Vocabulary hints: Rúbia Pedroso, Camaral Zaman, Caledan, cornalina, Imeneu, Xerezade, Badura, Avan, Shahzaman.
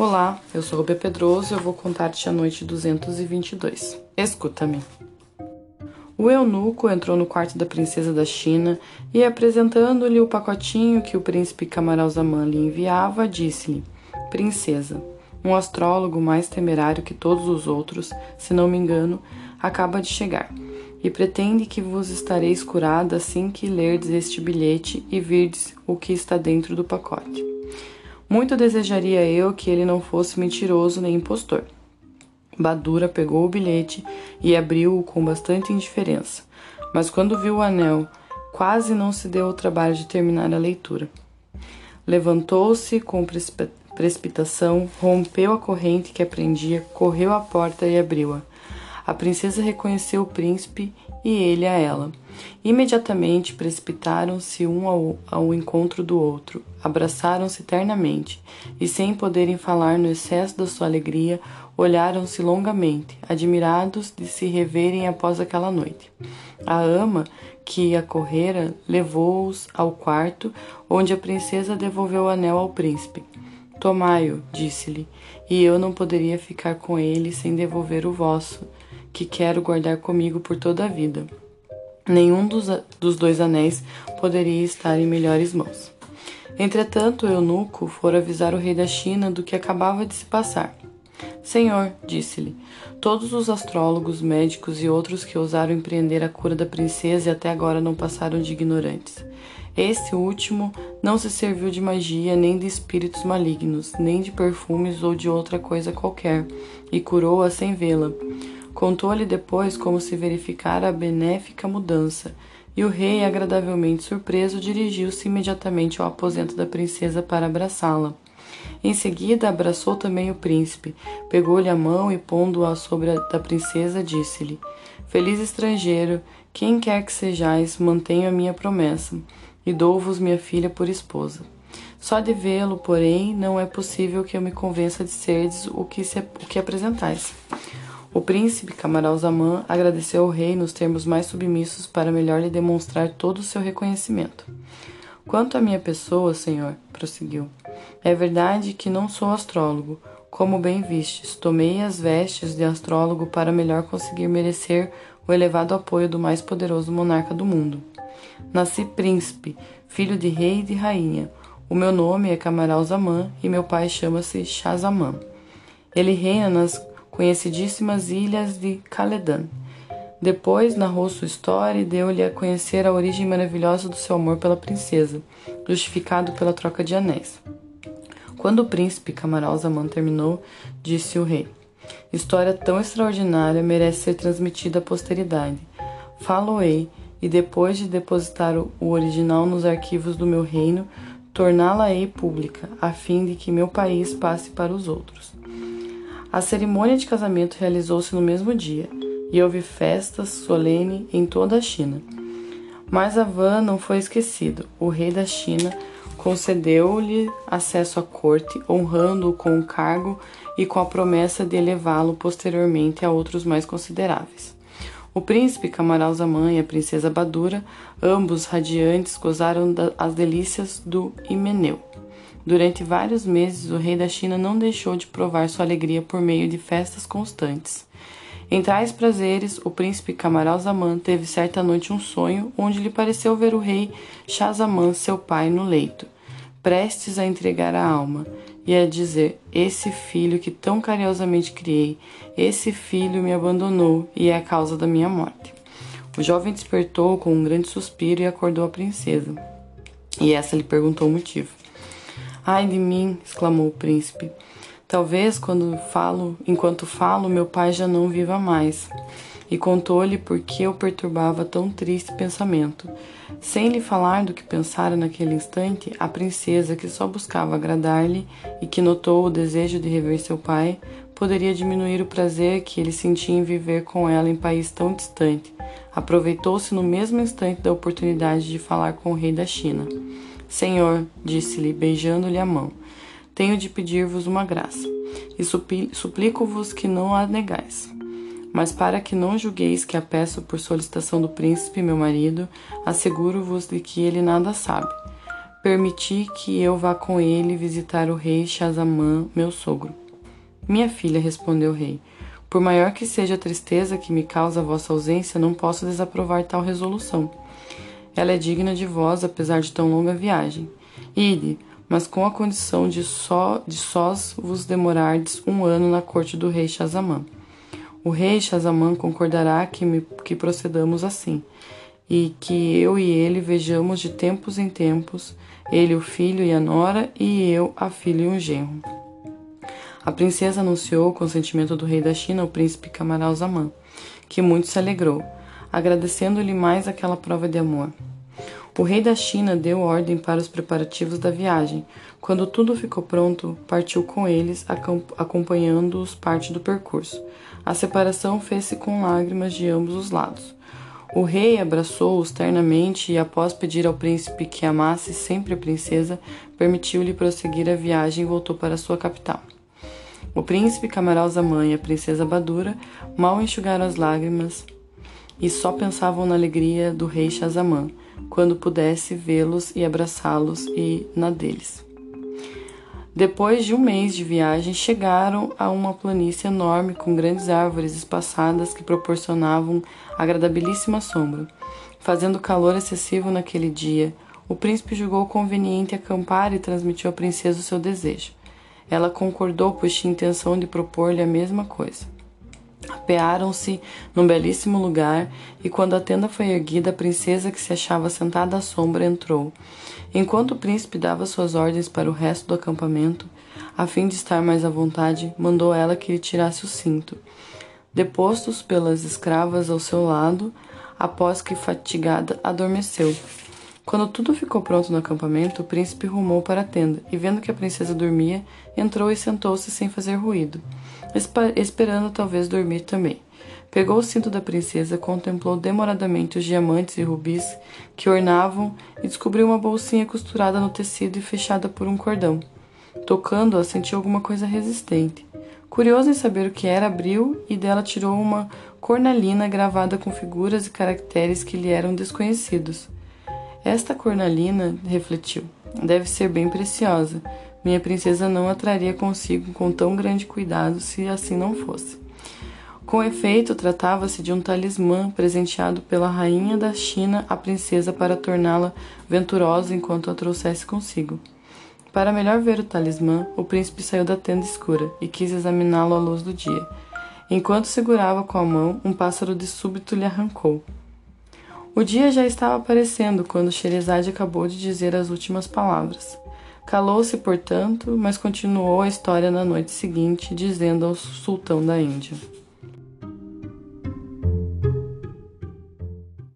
Olá, eu sou Rúbia Pedroso e eu vou contar-te a noite 222. Escuta-me. O eunuco entrou no quarto da princesa da China e, apresentando-lhe o pacotinho que o príncipe Camaral Zaman lhe enviava, disse-lhe: Princesa, um astrólogo mais temerário que todos os outros, se não me engano, acaba de chegar, e pretende que vos estareis curada assim que lerdes este bilhete e virdes o que está dentro do pacote. Muito desejaria eu que ele não fosse mentiroso nem impostor. Badura pegou o bilhete e abriu-o com bastante indiferença, mas quando viu o anel, quase não se deu o trabalho de terminar a leitura. Levantou-se com precipitação, rompeu a corrente que a prendia, correu à porta e abriu-a. A princesa reconheceu o príncipe e ele a ela. Imediatamente precipitaram-se um ao encontro do outro, abraçaram-se ternamente e, sem poderem falar no excesso da sua alegria, olharam-se longamente, admirados de se reverem após aquela noite. A ama, que acorrera, levou-os ao quarto, onde a princesa devolveu o anel ao príncipe. Tomai-o, disse-lhe, e eu não poderia ficar com ele sem devolver o vosso, que quero guardar comigo por toda a vida. Nenhum dos dois anéis poderia estar em melhores mãos. Entretanto, o eunuco fora avisar o rei da China do que acabava de se passar. Senhor, disse-lhe, todos os astrólogos, médicos e outros que ousaram empreender a cura da princesa e até agora não passaram de ignorantes. Este último não se serviu de magia, nem de espíritos malignos, nem de perfumes ou de outra coisa qualquer, e curou-a sem vê-la. Contou-lhe depois como se verificara a benéfica mudança, e o rei, agradavelmente surpreso, dirigiu-se imediatamente ao aposento da princesa para abraçá-la. Em seguida, abraçou também o príncipe, pegou-lhe a mão e, pondo-a sobre a da princesa, disse-lhe: Feliz estrangeiro, quem quer que sejais, mantenho a minha promessa, e dou-vos minha filha por esposa. Só de vê-lo, porém, não é possível que eu me convença de serdes o que apresentais. O príncipe Camaral Zaman agradeceu ao rei nos termos mais submissos para melhor lhe demonstrar todo o seu reconhecimento. Quanto à minha pessoa, senhor, prosseguiu, é verdade que não sou astrólogo. Como bem vistes, tomei as vestes de astrólogo para melhor conseguir merecer o elevado apoio do mais poderoso monarca do mundo. Nasci príncipe, filho de rei e de rainha. O meu nome é Camaral Zaman e meu pai chama-se Shahzaman. Ele reina nas conhecidíssimas ilhas de Caledan. Depois narrou sua história e deu-lhe a conhecer a origem maravilhosa do seu amor pela princesa, justificado pela troca de anéis. Quando o príncipe Camaral Zaman terminou, disse o rei: História tão extraordinária merece ser transmitida à posteridade. Falo-ei, e depois de depositar o original nos arquivos do meu reino, torná-la-ei pública, a fim de que meu país passe para os outros. A cerimônia de casamento realizou-se no mesmo dia, e houve festa solene em toda a China. Mas Avan não foi esquecido. O rei da China concedeu-lhe acesso à corte, honrando-o com o cargo e com a promessa de elevá-lo posteriormente a outros mais consideráveis. O príncipe Camaral Zaman e a princesa Badura, ambos radiantes, gozaram as delícias do Imeneu. Durante vários meses, o rei da China não deixou de provar sua alegria por meio de festas constantes. Em tais prazeres, o príncipe Camaral Zaman teve certa noite um sonho onde lhe pareceu ver o rei Shahzaman, seu pai, no leito, prestes a entregar a alma, e a dizer: Esse filho que tão carinhosamente criei, esse filho me abandonou e é a causa da minha morte. O jovem despertou com um grande suspiro e acordou a princesa, e essa lhe perguntou o motivo. Ai de mim, exclamou o príncipe, talvez enquanto falo, meu pai já não viva mais. E contou-lhe por que o perturbava tão triste pensamento. Sem lhe falar do que pensara naquele instante, a princesa, que só buscava agradar-lhe e que notou o desejo de rever seu pai, poderia diminuir o prazer que ele sentia em viver com ela em país tão distante. Aproveitou-se no mesmo instante da oportunidade de falar com o rei da China. Senhor, disse-lhe, beijando-lhe a mão, tenho de pedir-vos uma graça, e suplico-vos que não a negais. Mas para que não julgueis que a peço por solicitação do príncipe, meu marido, asseguro-vos de que ele nada sabe. permitir que eu vá com ele visitar o rei Shahzaman, meu sogro. Minha filha, respondeu o rei, por maior que seja a tristeza que me causa a vossa ausência, não posso desaprovar tal resolução. Ela é digna de vós, apesar de tão longa viagem. Ide, mas com a condição de sós vos demorardes 1 ano na corte do rei Shahzaman. O rei Shahzaman concordará que procedamos assim, e que eu e ele vejamos de tempos em tempos, ele o filho e a nora, e eu a filha e um genro. A princesa anunciou o consentimento do rei da China ao príncipe Camaral Zaman, que muito se alegrou, agradecendo-lhe mais aquela prova de amor. O rei da China deu ordem para os preparativos da viagem. Quando tudo ficou pronto, partiu com eles, acompanhando-os parte do percurso. A separação fez-se com lágrimas de ambos os lados. O rei abraçou-os ternamente e, após pedir ao príncipe que amasse sempre a princesa, permitiu-lhe prosseguir a viagem e voltou para sua capital. O príncipe Camaral Zaman e a princesa Badura mal enxugaram as lágrimas e só pensavam na alegria do rei Shahzaman, quando pudesse vê-los e abraçá-los e na deles. Depois de 1 mês de viagem, chegaram a uma planície enorme com grandes árvores espaçadas que proporcionavam agradabilíssima sombra. Fazendo calor excessivo naquele dia, o príncipe julgou conveniente acampar e transmitiu à princesa o seu desejo. Ela concordou, pois tinha intenção de propor-lhe a mesma coisa. Apearam-se num belíssimo lugar e, quando a tenda foi erguida, a princesa, que se achava sentada à sombra, entrou. Enquanto o príncipe dava suas ordens para o resto do acampamento, a fim de estar mais à vontade, mandou ela que lhe tirasse o cinto. Depostos pelas escravas ao seu lado, após que, fatigada, adormeceu. Quando tudo ficou pronto no acampamento, o príncipe rumou para a tenda e, vendo que a princesa dormia, entrou e sentou-se sem fazer ruído, esperando talvez dormir também. Pegou o cinto da princesa, contemplou demoradamente os diamantes e rubis que ornavam e descobriu uma bolsinha costurada no tecido e fechada por um cordão. Tocando-a, sentiu alguma coisa resistente. Curioso em saber o que era, abriu e dela tirou uma cornalina gravada com figuras e caracteres que lhe eram desconhecidos. Esta cornalina, refletiu, deve ser bem preciosa. Minha princesa não a traria consigo com tão grande cuidado se assim não fosse. Com efeito, tratava-se de um talismã presenteado pela rainha da China à princesa para torná-la venturosa enquanto a trouxesse consigo. Para melhor ver o talismã, o príncipe saiu da tenda escura e quis examiná-lo à luz do dia. Enquanto segurava com a mão, um pássaro de súbito lhe arrancou. O dia já estava aparecendo quando Xerezade acabou de dizer as últimas palavras. Calou-se, portanto, mas continuou a história na noite seguinte, dizendo ao sultão da Índia.